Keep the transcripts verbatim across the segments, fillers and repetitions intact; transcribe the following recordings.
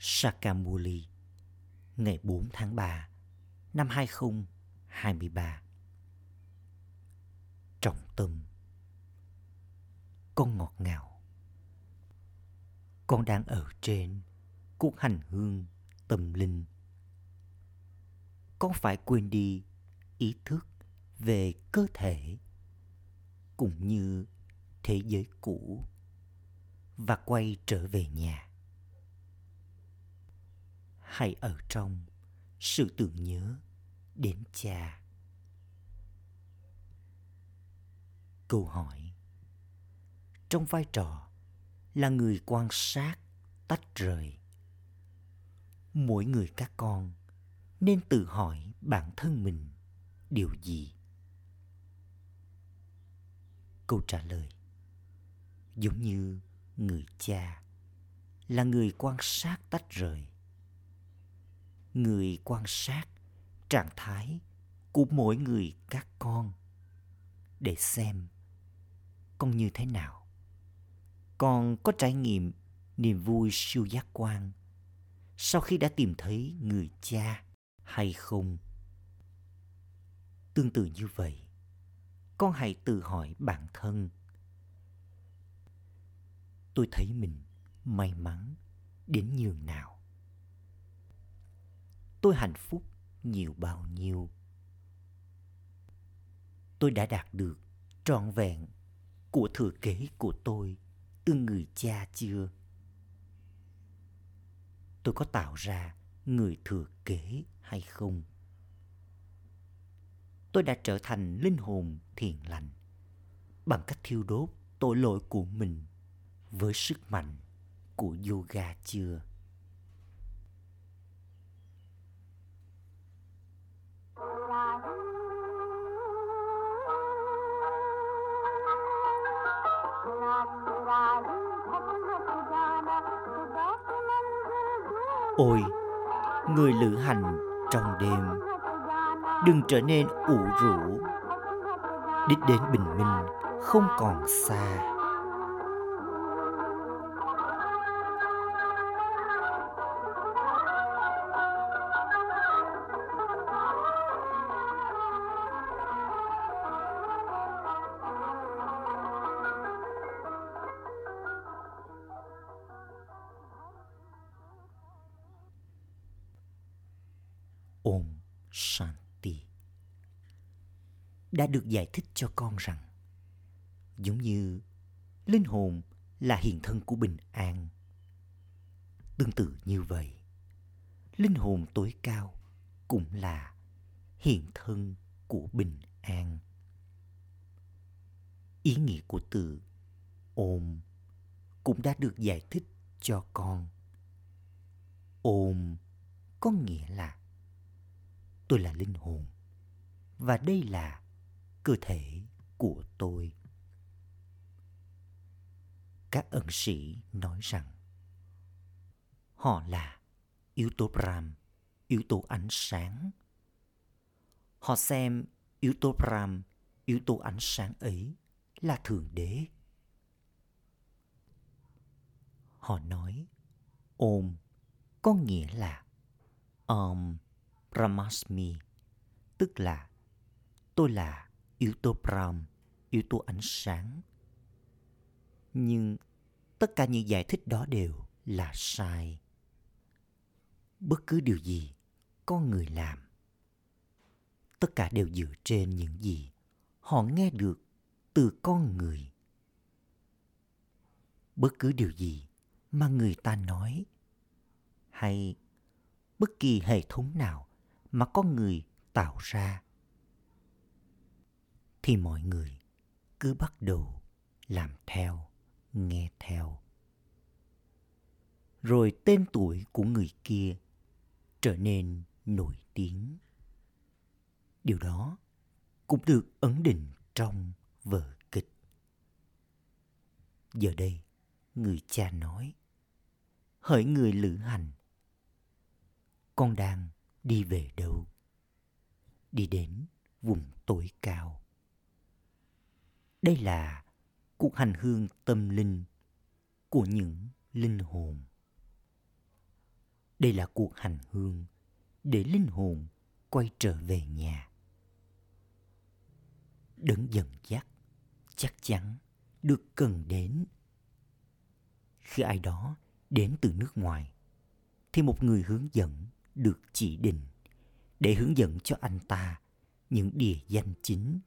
Sakar Murli ngày bốn tháng ba năm hai không hai ba. Trọng tâm: con ngọt ngào. Con đang ở trên cuộc hành hương tâm linh. Con phải quên đi ý thức về cơ thể cũng như thế giới cũ và quay trở về nhà. Hãy ở trong sự tưởng nhớ đến cha. Câu hỏi: trong vai trò là người quan sát tách rời, mỗi người các con nên tự hỏi bản thân mình điều gì? Câu trả lời: giống như người cha là người quan sát tách rời, người quan sát trạng thái của mỗi người các con để xem con như thế nào. Con có trải nghiệm niềm vui siêu giác quan sau khi đã tìm thấy người cha hay không? Tương tự như vậy, con hãy tự hỏi bản thân: tôi thấy mình may mắn đến nhường nào? Tôi hạnh phúc nhiều bao nhiêu? Tôi đã đạt được trọn vẹn của thừa kế của tôi từ người cha chưa? Tôi có tạo ra người thừa kế hay không? Tôi đã trở thành linh hồn thiện lành bằng cách thiêu đốt tội lỗi của mình với sức mạnh của yoga chưa? Ôi, người lữ hành trong đêm, đừng trở nên ủ rũ. Đích đến bình minh không còn xa. Om Shanti đã được giải thích cho con rằng giống như linh hồn là hiện thân của bình an. Tương tự như vậy, linh hồn tối cao cũng là hiện thân của bình an. Ý nghĩa của từ Om cũng đã được giải thích cho con. Om có nghĩa là tôi là linh hồn, và đây là cơ thể của tôi. Các ẩn sĩ nói rằng họ là yếu tố Brahm, yếu tố ánh sáng. Họ xem yếu tố Brahm, yếu tố ánh sáng ấy là Thượng Đế. Họ nói Om có nghĩa là Om Brahmasmi, tức là tôi là yếu tố Brahm, yếu tố ánh sáng. Nhưng tất cả những giải thích đó đều là sai. Bất cứ điều gì con người làm, tất cả đều dựa trên những gì họ nghe được từ con người. Bất cứ điều gì mà người ta nói, hay bất kỳ hệ thống nào mà con người tạo ra, thì mọi người cứ bắt đầu làm theo, nghe theo. Rồi tên tuổi của người kia trở nên nổi tiếng. Điều đó cũng được ấn định trong vở kịch. Giờ đây, người cha nói, hỡi người lữ hành, con đang đi về đâu? Đi đến vùng tối cao. Đây là cuộc hành hương tâm linh của những linh hồn. Đây là cuộc hành hương để linh hồn quay trở về nhà. Đấng dẫn dắt chắc chắn được cần đến. Khi ai đó đến từ nước ngoài, thì một người hướng dẫn được chỉ định để hướng dẫn cho anh ta những địa danh chính.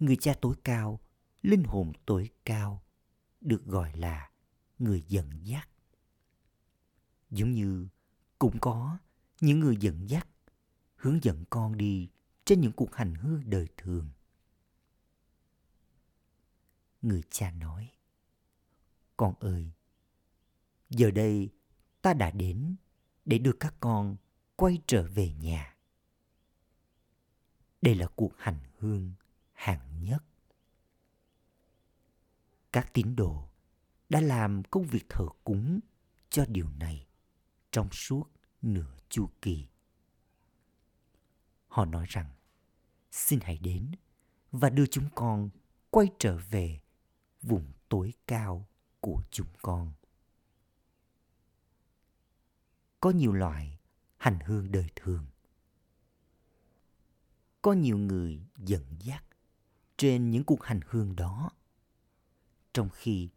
Người cha tối cao, linh hồn tối cao, được gọi là người dẫn dắt. Giống như cũng có những người dẫn dắt hướng dẫn con đi trên những cuộc hành hương đời thường. Người cha nói, con ơi, giờ đây ta đã đến để đưa các con quay trở về nhà. Đây là cuộc hành hương hạng nhất. Các tín đồ đã làm công việc thờ cúng cho điều này trong suốt nửa chu kỳ. Họ nói rằng, xin hãy đến và đưa chúng con quay trở về vùng tối cao của chúng con. Có nhiều loại hành hương đời thường. Có nhiều người dẫn dắt trên những cuộc hành hương đó, trong khi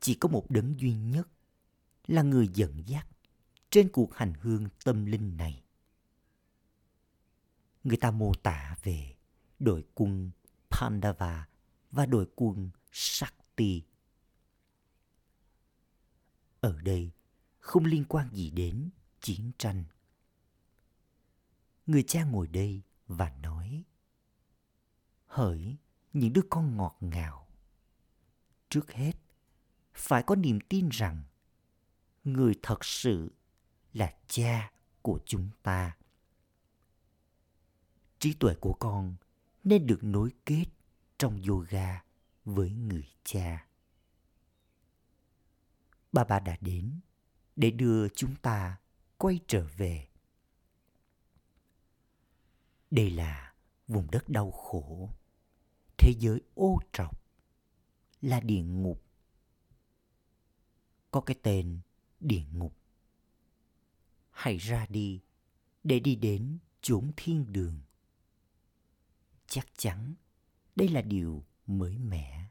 chỉ có một đấng duy nhất là người dẫn dắt trên cuộc hành hương tâm linh này. Người ta mô tả về đội quân Pandava và đội quân Shakti. Ở đây không liên quan gì đến chiến tranh. Người cha ngồi đây và nói, hỡi những đứa con ngọt ngào, trước hết phải có niềm tin rằng người thật sự là cha của chúng ta. Trí tuệ của con nên được nối kết trong yoga với người cha. Bà bà đã đến để đưa chúng ta quay trở về. Đây là vùng đất đau khổ, thế giới ô trọc, là địa ngục. Có cái tên địa ngục. Hãy ra đi để đi đến chốn thiên đường. Chắc chắn đây là điều mới mẻ.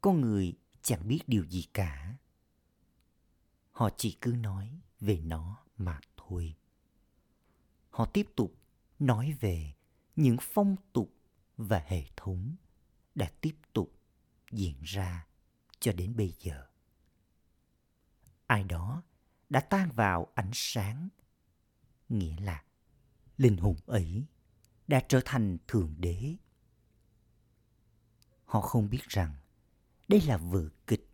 Con người chẳng biết điều gì cả. Họ chỉ cứ nói về nó mà thôi. Họ tiếp tục nói về những phong tục và hệ thống đã tiếp tục diễn ra cho đến bây giờ. Ai đó đã tan vào ánh sáng, nghĩa là linh hồn ấy đã trở thành thượng đế. Họ không biết rằng đây là vở kịch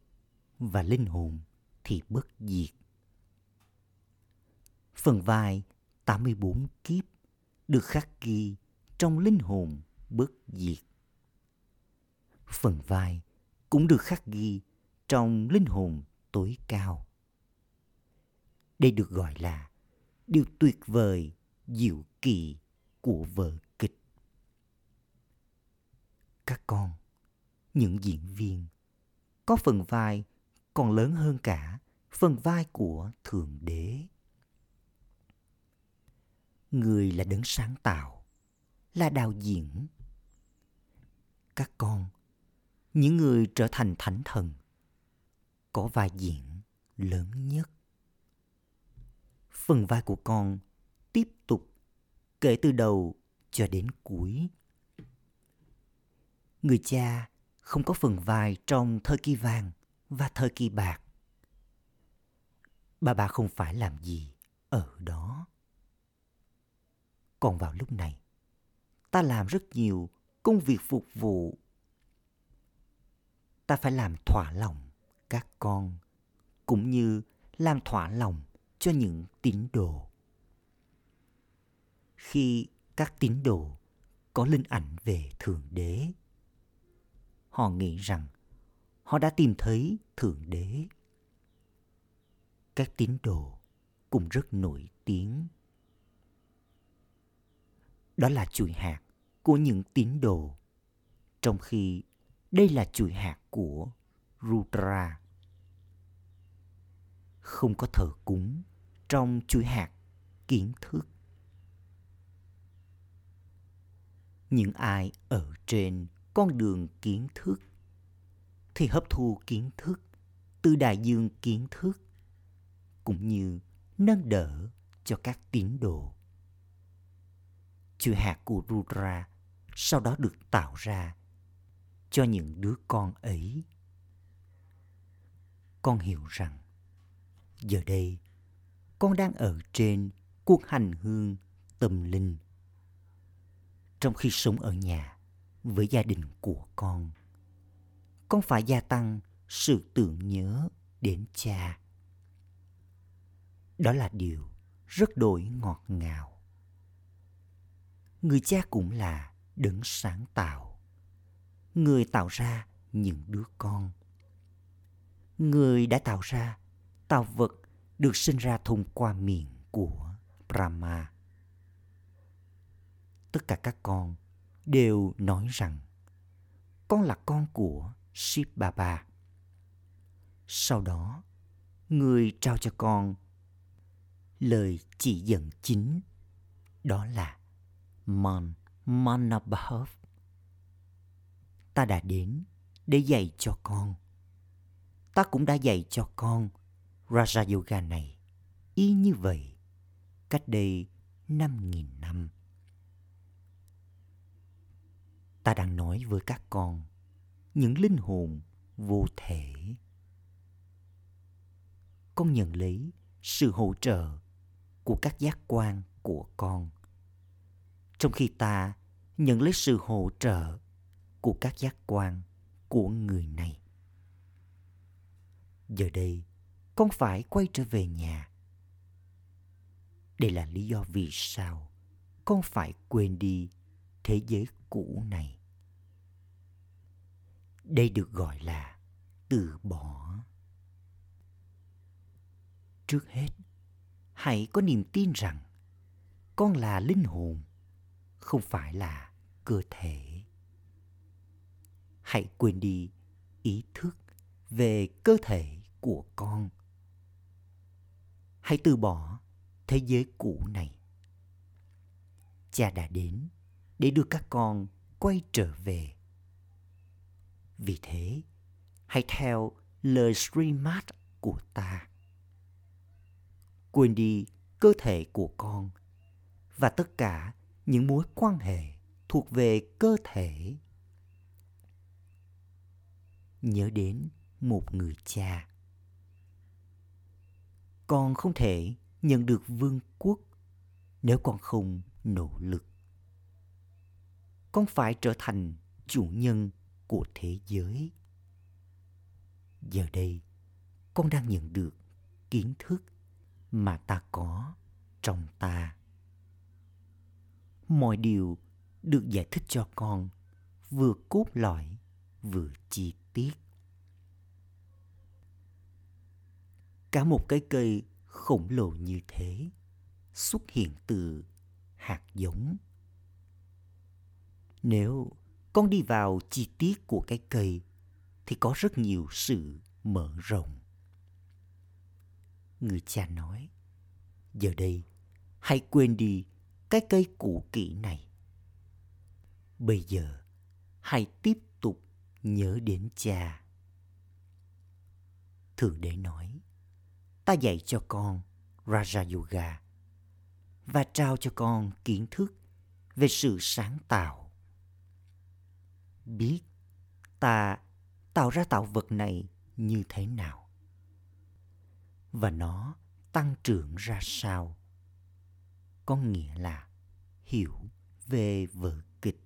và linh hồn thì bất diệt. Phần vai tám mươi bốn kiếp được khắc ghi trong linh hồn bất diệt. Phần vai cũng được khắc ghi trong linh hồn tối cao. Đây được gọi là điều tuyệt vời, diệu kỳ của vở kịch. Các con, những diễn viên, có phần vai còn lớn hơn cả phần vai của Thượng Đế. Người là đấng sáng tạo, là đạo diễn. Các con, những người trở thành thánh thần, có vai diễn lớn nhất. Phần vai của con tiếp tục kể từ đầu cho đến cuối. Người cha không có phần vai trong thời kỳ vàng và thời kỳ bạc. Bà bà không phải làm gì ở đó. Còn vào lúc này, ta làm rất nhiều công việc phục vụ. Ta phải làm thỏa lòng các con, cũng như làm thỏa lòng cho những tín đồ. Khi các tín đồ có linh ảnh về Thượng Đế, họ nghĩ rằng họ đã tìm thấy Thượng Đế. Các tín đồ cũng rất nổi tiếng. Đó là chuỗi hạt của những tín đồ, trong khi đây là chuỗi hạt của Rudra. không có thờ cúng trong chuỗi hạt kiến thức. Những ai ở trên con đường kiến thức thì hấp thu kiến thức từ đại dương kiến thức, cũng như nâng đỡ cho các tín đồ. Chuỗi hạt của Rudra sau đó được tạo ra cho những đứa con ấy. Con hiểu rằng giờ đây con đang ở trên cuộc hành hương tâm linh. Trong khi sống ở nhà với gia đình của con, con phải gia tăng sự tưởng nhớ đến cha. Đó là điều rất đổi ngọt ngào. Người cha cũng là đấng sáng tạo, người tạo ra những đứa con. Người đã tạo ra tạo vật được sinh ra thông qua miệng của Brahma. Tất cả các con đều nói rằng con là con của Shiv Baba. Sau đó, người trao cho con lời chỉ dẫn chính, đó là Man Manabhav. Ta đã đến để dạy cho con. Ta cũng đã dạy cho con Raja Yoga này y như vậy cách đây năm nghìn năm. Ta đang nói với các con, những linh hồn vô thể. Con nhận lấy sự hỗ trợ của các giác quan của con, trong khi ta nhận lấy sự hỗ trợ của các giác quan của người này. Giờ đây, con phải quay trở về nhà. Đây là lý do vì sao con phải quên đi thế giới cũ này. Đây được gọi là từ bỏ. Trước hết, hãy có niềm tin rằng con là linh hồn, không phải là cơ thể. Hãy quên đi ý thức về cơ thể của con. Hãy từ bỏ thế giới cũ này. Cha đã đến để đưa các con quay trở về. Vì thế, hãy theo lời Srimad của ta. Quên đi cơ thể của con và tất cả những mối quan hệ thuộc về cơ thể. Nhớ đến một người cha. Con không thể nhận được vương quốc nếu con không nỗ lực. Con phải trở thành chủ nhân của thế giới. Giờ đây, con đang nhận được kiến thức mà ta có trong ta. Mọi điều được giải thích cho con, vừa cốt lõi, vừa chi tiết. Cả một cái cây khổng lồ như thế xuất hiện từ hạt giống. Nếu con đi vào chi tiết của cái cây thì có rất nhiều sự mở rộng. Người cha nói, giờ đây hãy quên đi cái cây cũ kỹ này. Bây giờ hãy tiếp tục nhớ đến cha. Thượng Đế nói, ta dạy cho con Raja Yoga và trao cho con kiến thức về sự sáng tạo. Biết ta tạo ra tạo vật này như thế nào và nó tăng trưởng ra sao. Có nghĩa là hiểu về vở kịch.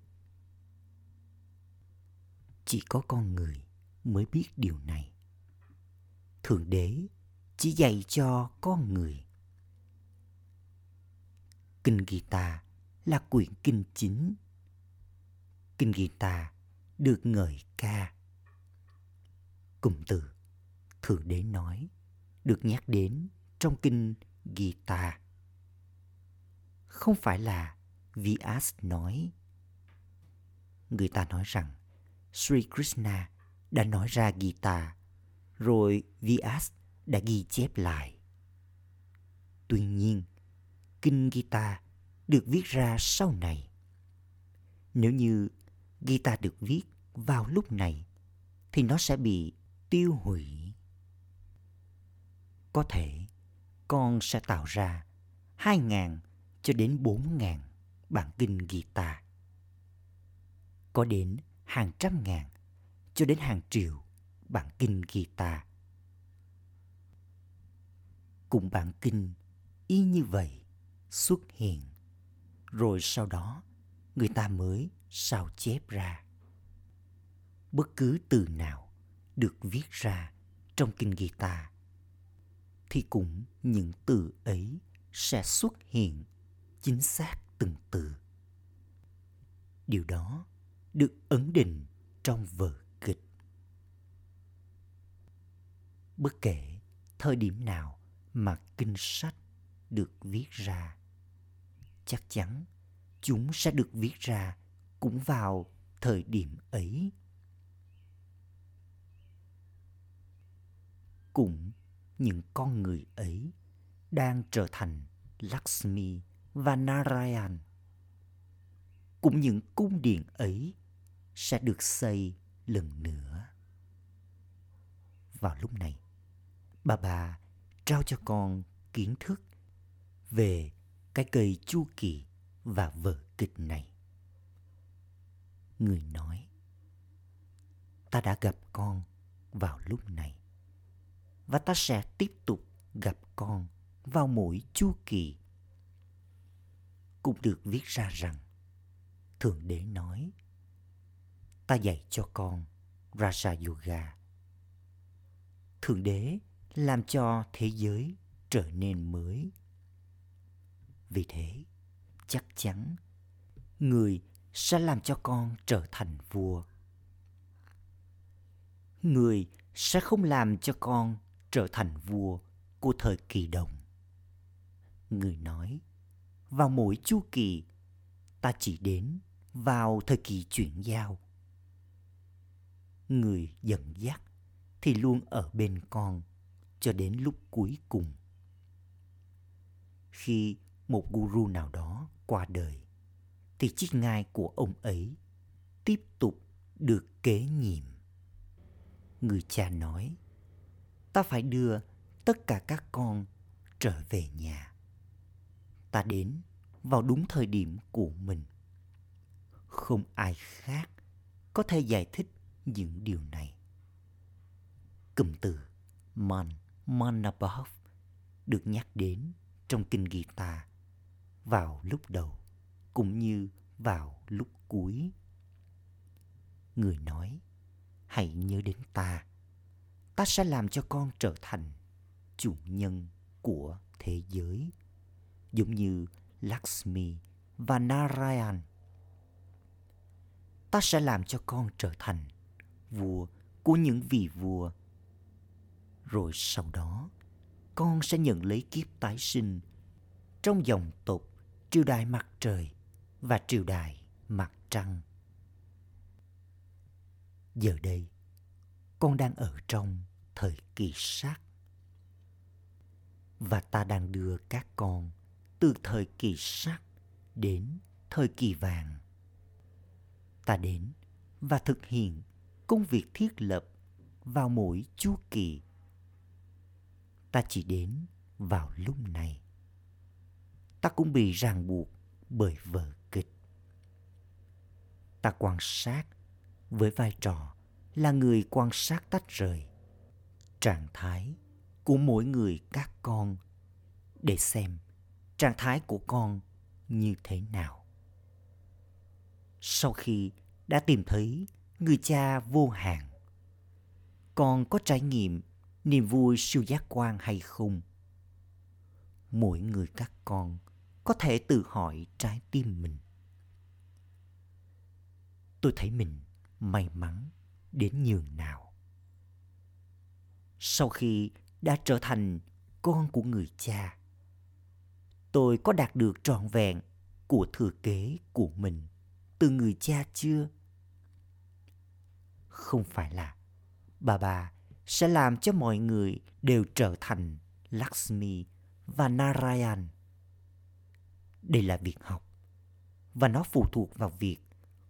Chỉ có con người mới biết điều này. Thượng Đế chỉ dạy cho con người. Kinh Gita là quyển kinh chính. Kinh Gita được ngợi ca. Cụm từ Thượng Đế nói được nhắc đến trong kinh Gita. Không phải là Vyas nói. Người ta nói rằng Sri Krishna đã nói ra Gita, rồi Vyas đã ghi chép lại. Tuy nhiên, kinh guitar được viết ra sau này. Nếu như guitar được viết vào lúc này, thì nó sẽ bị tiêu hủy. Có thể con sẽ tạo ra hai nghìn cho đến bốn nghìn bản kinh guitar. Có đến hàng trăm ngàn cho đến hàng triệu bản kinh guitar. Cùng bản kinh y như vậy xuất hiện, rồi sau đó người ta mới sao chép ra. Bất cứ từ nào được viết ra trong kinh guitar thì cũng những từ ấy sẽ xuất hiện chính xác từng từ. Điều đó được ấn định trong vở kịch. Bất kể thời điểm nào mà kinh sách được viết ra, chắc chắn chúng sẽ được viết ra cũng vào thời điểm ấy. Cũng những con người ấy đang trở thành Lakshmi và Narayan. Cũng những cung điện ấy sẽ được xây lần nữa. Vào lúc này, bà bà trao cho con kiến thức về cái cây chu kỳ và vở kịch này. Người nói, ta đã gặp con vào lúc này, và ta sẽ tiếp tục gặp con vào mỗi chu kỳ. Cũng được viết ra rằng, Thượng Đế nói, ta dạy cho con Raja Yoga. Thượng Đế làm cho thế giới trở nên mới. Vì thế, chắc chắn, người sẽ làm cho con trở thành vua. Người sẽ không làm cho con trở thành vua của thời kỳ đồng. Người nói, vào mỗi chu kỳ, ta chỉ đến vào thời kỳ chuyển giao. Người dẫn dắt thì luôn ở bên con cho đến lúc cuối cùng. Khi một guru nào đó qua đời, thì chiếc ngai của ông ấy tiếp tục được kế nhiệm. Người cha nói, ta phải đưa tất cả các con trở về nhà. Ta đến vào đúng thời điểm của mình. Không ai khác có thể giải thích những điều này. Cụm từ Man, Manabhav được nhắc đến trong kinh Gita vào lúc đầu cũng như vào lúc cuối. Người nói, hãy nhớ đến ta. Ta sẽ làm cho con trở thành chủ nhân của thế giới, giống như Lakshmi và Narayan. Ta sẽ làm cho con trở thành vua của những vị vua. Rồi sau đó, con sẽ nhận lấy kiếp tái sinh trong dòng tộc triều đại mặt trời và triều đại mặt trăng. Giờ đây, con đang ở trong thời kỳ sắc. Và ta đang đưa các con từ thời kỳ sắc đến thời kỳ vàng. Ta đến và thực hiện công việc thiết lập vào mỗi chu kỳ. Ta chỉ đến vào lúc này. Ta cũng bị ràng buộc bởi vở kịch. Ta quan sát với vai trò là người quan sát tách rời trạng thái của mỗi người các con để xem trạng thái của con như thế nào. Sau khi đã tìm thấy người cha vô hạn, con có trải nghiệm niềm vui siêu giác quan hay không? Mỗi người các con có thể tự hỏi trái tim mình. Tôi thấy mình may mắn đến nhường nào. Sau khi đã trở thành con của người cha, tôi có đạt được trọn vẹn của thừa kế của mình từ người cha chưa? Không phải là bà bà sẽ làm cho mọi người đều trở thành Lakshmi và Narayan. Đây là việc học, và nó phụ thuộc vào việc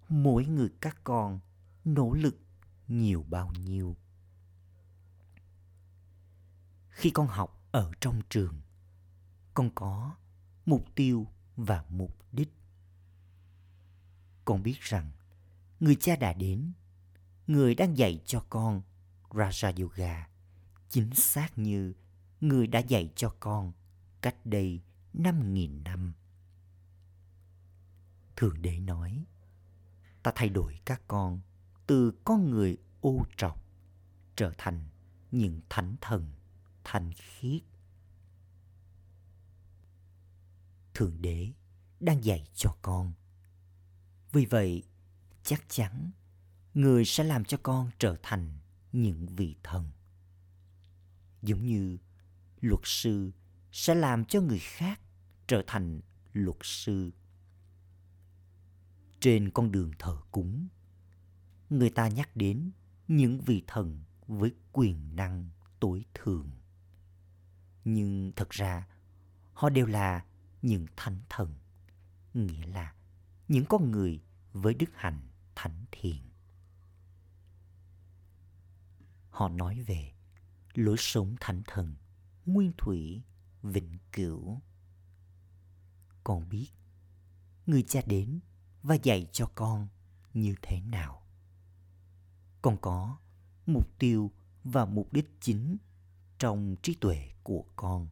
mỗi người các con nỗ lực nhiều bao nhiêu. Khi con học ở trong trường, con có mục tiêu và mục đích. Con biết rằng người cha đã đến, người đang dạy cho con Raja Yoga chính xác như người đã dạy cho con cách đây năm nghìn năm. Thượng Đế nói, ta thay đổi các con từ con người ô trọc trở thành những thánh thần thanh khiết. Thượng Đế đang dạy cho con. Vì vậy, chắc chắn người sẽ làm cho con trở thành những vị thần. Giống như luật sư sẽ làm cho người khác trở thành luật sư. Trên con đường thờ cúng, người ta nhắc đến những vị thần với quyền năng tối thượng. Nhưng thật ra, họ đều là những thánh thần, nghĩa là những con người với đức hạnh thánh thiện. Họ nói về lối sống thánh thần, nguyên thủy, vĩnh cửu. Con biết người cha đến và dạy cho con như thế nào. Con có mục tiêu và mục đích chính trong trí tuệ của con.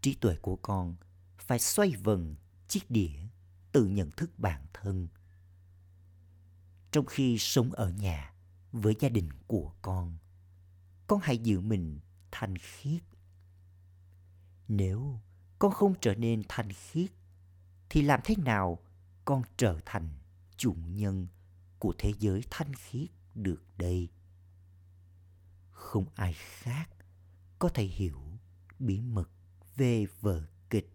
Trí tuệ của con phải xoay vần chiếc đĩa từ nhận thức bản thân. Trong khi sống ở nhà với gia đình của con, con hãy giữ mình thanh khiết. Nếu con không trở nên thanh khiết, thì làm thế nào con trở thành chủ nhân của thế giới thanh khiết được đây? Không ai khác có thể hiểu bí mật về vở kịch.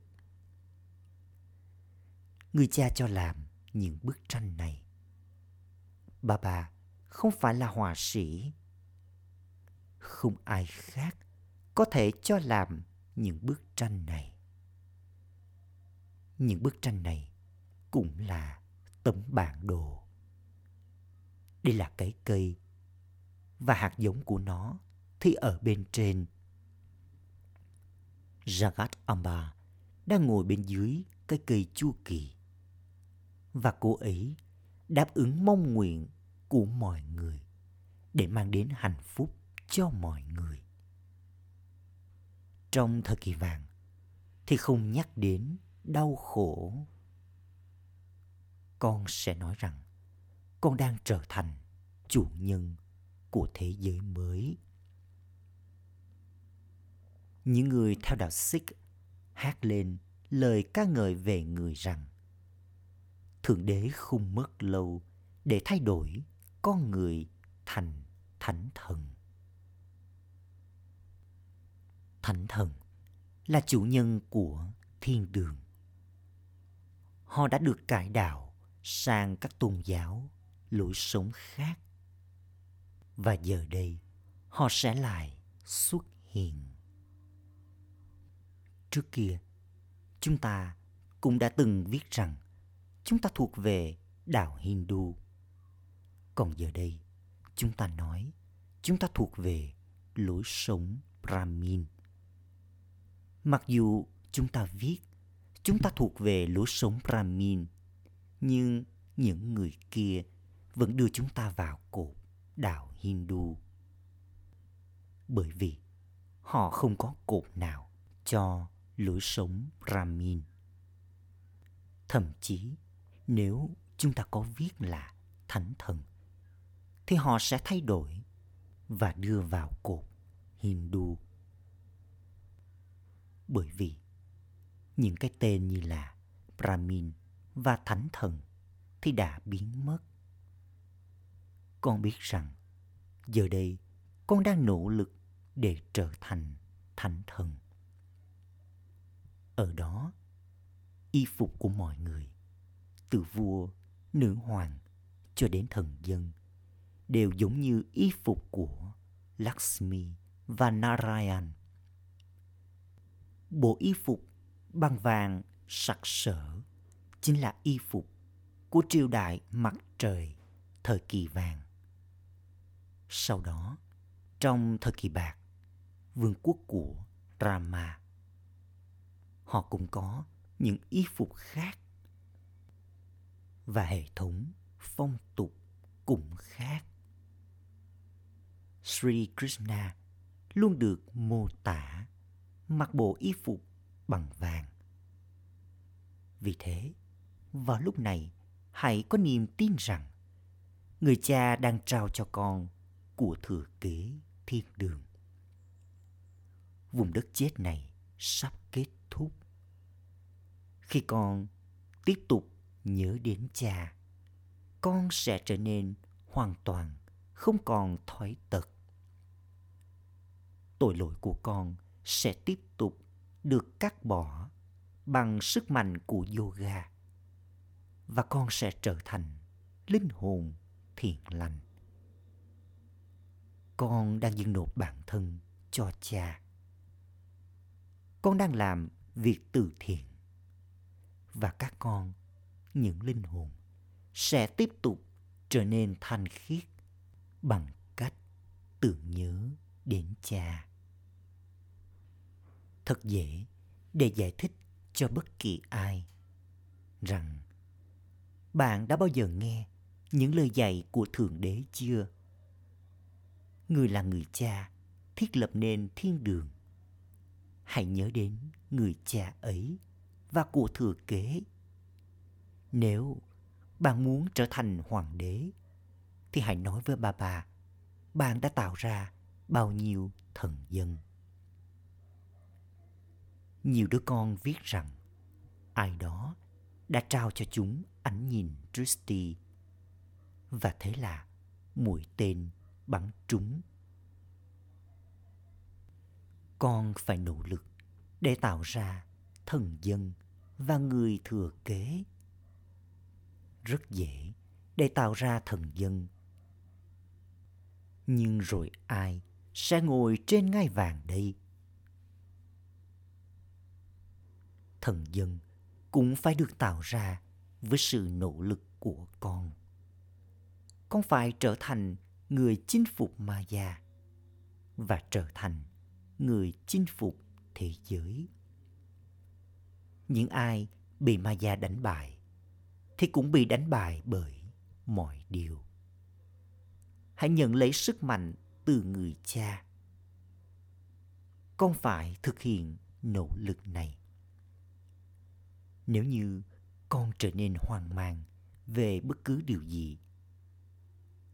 Người cha cho làm những bức tranh này. Bà bà không phải là họa sĩ. Không ai khác có thể cho làm những bức tranh này. Những bức tranh này cũng là tấm bản đồ. Đây là cái cây, và hạt giống của nó thì ở bên trên. Jagat Amba đang ngồi bên dưới cái cây chu kỳ, và cô ấy đáp ứng mong nguyện của mọi người để mang đến hạnh phúc cho mọi người. Trong thời kỳ vàng thì không nhắc đến đau khổ. Con sẽ nói rằng con đang trở thành chủ nhân của thế giới mới. Những người theo đạo Sikh hát lên lời ca ngợi về người rằng Thượng Đế không mất lâu để thay đổi con người thành thánh thần. Thánh thần là chủ nhân của thiên đường. Họ đã được cải đạo sang các tôn giáo, lối sống khác. Và giờ đây, họ sẽ lại xuất hiện. Trước kia, chúng ta cũng đã từng viết rằng chúng ta thuộc về đạo Hindu. Còn giờ đây, chúng ta nói chúng ta thuộc về lối sống Brahmin. Mặc dù chúng ta viết chúng ta thuộc về lối sống Brahmin, nhưng những người kia vẫn đưa chúng ta vào cột đạo Hindu. Bởi vì họ không có cột nào cho lối sống Brahmin. Thậm chí nếu chúng ta có viết là thánh thần, thì họ sẽ thay đổi và đưa vào cột Hindu. Bởi vì những cái tên như là Brahmin và thánh thần thì đã biến mất. Con biết rằng giờ đây con đang nỗ lực để trở thành thánh thần. Ở đó, y phục của mọi người, từ vua, nữ hoàng cho đến thần dân, đều giống như y phục của Lakshmi và Narayan. bộ y phục bằng vàng sặc sỡ chính là y phục của triều đại mặt trời thời kỳ vàng. Sau đó, trong thời kỳ bạc, vương quốc của Rama, họ cũng có những y phục khác và hệ thống phong tục cũng khác. Sri Krishna luôn được mô tả mặc bộ y phục bằng vàng. Vì thế, vào lúc này, hãy có niềm tin rằng người cha đang trao cho con của thừa kế thiên đường. Vùng đất chết này sắp kết thúc. Khi con tiếp tục nhớ đến cha, con sẽ trở nên hoàn toàn không còn thói tật. Tội lỗi của con sẽ tiếp tục được cắt bỏ bằng sức mạnh của yoga và con sẽ trở thành linh hồn thiện lành. Con đang dâng nộp bản thân cho cha. Con đang làm việc từ thiện và các con, những linh hồn, sẽ tiếp tục trở nên thanh khiết bằng cách tưởng nhớ đến cha. Thật dễ để giải thích cho bất kỳ ai rằng bạn đã bao giờ nghe những lời dạy của Thượng Đế chưa? Người là người cha thiết lập nên thiên đường. Hãy nhớ đến người cha ấy và của thừa kế. Nếu bạn muốn trở thành hoàng đế, thì hãy nói với bà bà bạn đã tạo ra bao nhiêu thần dân. Nhiều đứa con viết rằng ai đó đã trao cho chúng ánh nhìn Drishti, và thế là mũi tên bắn trúng. Con phải nỗ lực để tạo ra thần dân và người thừa kế. Rất dễ để tạo ra thần dân. Nhưng rồi ai sẽ ngồi trên ngai vàng đây? Thần dân cũng phải được tạo ra với sự nỗ lực của con. Con phải trở thành người chinh phục Maya và trở thành người chinh phục thế giới. Những ai bị Maya đánh bại thì cũng bị đánh bại bởi mọi điều. Hãy nhận lấy sức mạnh từ người cha. Con phải thực hiện nỗ lực này. Nếu như con trở nên hoang mang về bất cứ điều gì,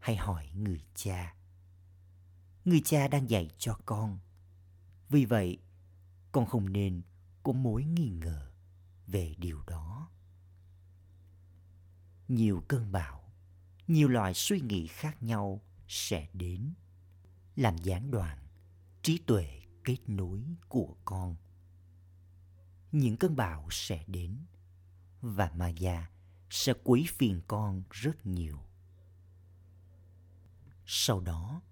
hãy hỏi người cha. Người cha đang dạy cho con. Vì vậy, con không nên có mối nghi ngờ về điều đó. Nhiều cơn bão, nhiều loại suy nghĩ khác nhau sẽ đến, làm gián đoạn trí tuệ kết nối của con. Những cơn bão sẽ đến và Maya sẽ quấy phiền con rất nhiều. Sau đó,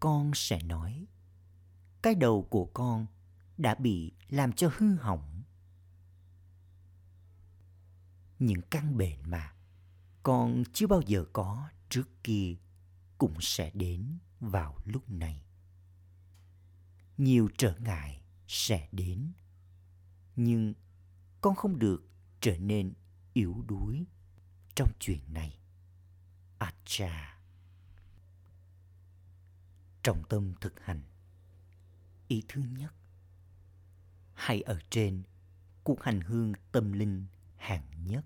con sẽ nói, cái đầu của con đã bị làm cho hư hỏng. Những căn bệnh mà con chưa bao giờ có trước kia cũng sẽ đến vào lúc này. Nhiều trở ngại sẽ đến, nhưng con không được trở nên yếu đuối trong chuyện này. Acha. Trọng tâm thực hành. Ý thứ nhất, hãy ở trên cuộc hành hương tâm linh hạng nhất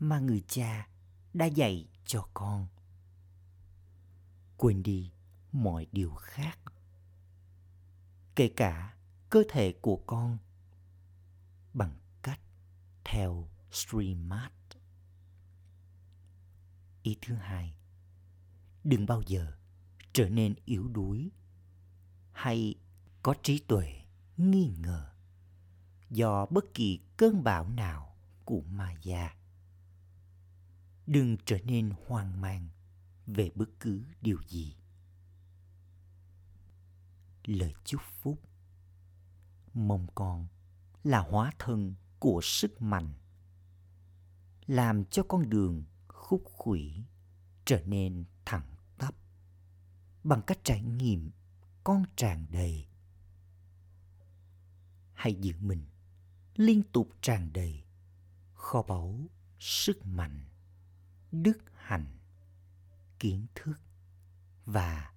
mà người cha đã dạy cho con. Quên đi mọi điều khác, kể cả cơ thể của con, bằng cách theo Srimad. Ý thứ hai, đừng bao giờ trở nên yếu đuối hay có trí tuệ nghi ngờ do bất kỳ cơn bão nào của Maya. Đừng trở nên hoang mang về bất cứ điều gì. Lời chúc phúc. Mong con là hóa thân của sức mạnh, làm cho con đường khúc khuỷu trở nên thẳng tắp. Bằng cách trải nghiệm con tràn đầy, hãy giữ mình liên tục tràn đầy kho báu sức mạnh, đức hạnh, kiến thức và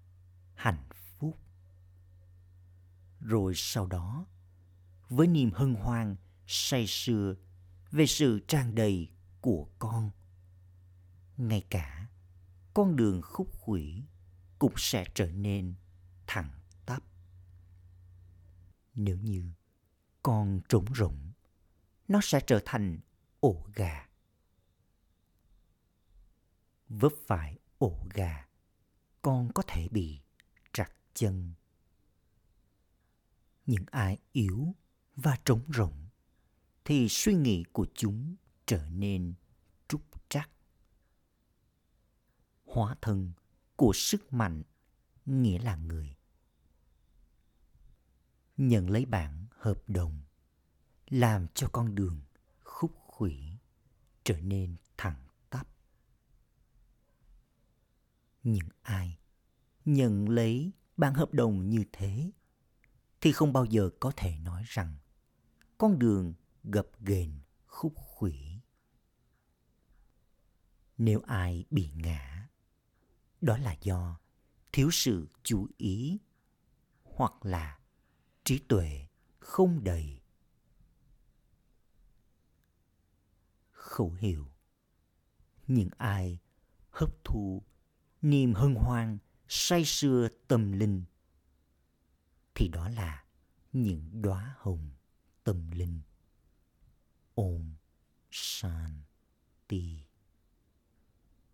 hạnh phúc. Rồi sau đó, với niềm hân hoan say sưa về sự tràn đầy của con, ngay cả con đường khúc khuỷu cũng sẽ trở nên thẳng tắp. Nếu như con trống rỗng, nó sẽ trở thành ổ gà. Vấp phải ổ gà, con có thể bị trật chân. Những ai yếu và trống rỗng thì suy nghĩ của chúng trở nên trúc trắc. Hóa thân của sức mạnh nghĩa là người. Nhận lấy bản hợp đồng, làm cho con đường khúc khuỷu trở nên thẳng tắp. Những ai nhận lấy bản hợp đồng như thế thì không bao giờ có thể nói rằng con đường gập ghềnh khúc khuỷu. Nếu ai bị ngã, đó là do thiếu sự chú ý hoặc là trí tuệ không đầy. Khẩu hiệu: những ai hấp thụ niềm hân hoan say sưa tâm linh thì đó là những đóa hồng tâm linh. Om Shanti.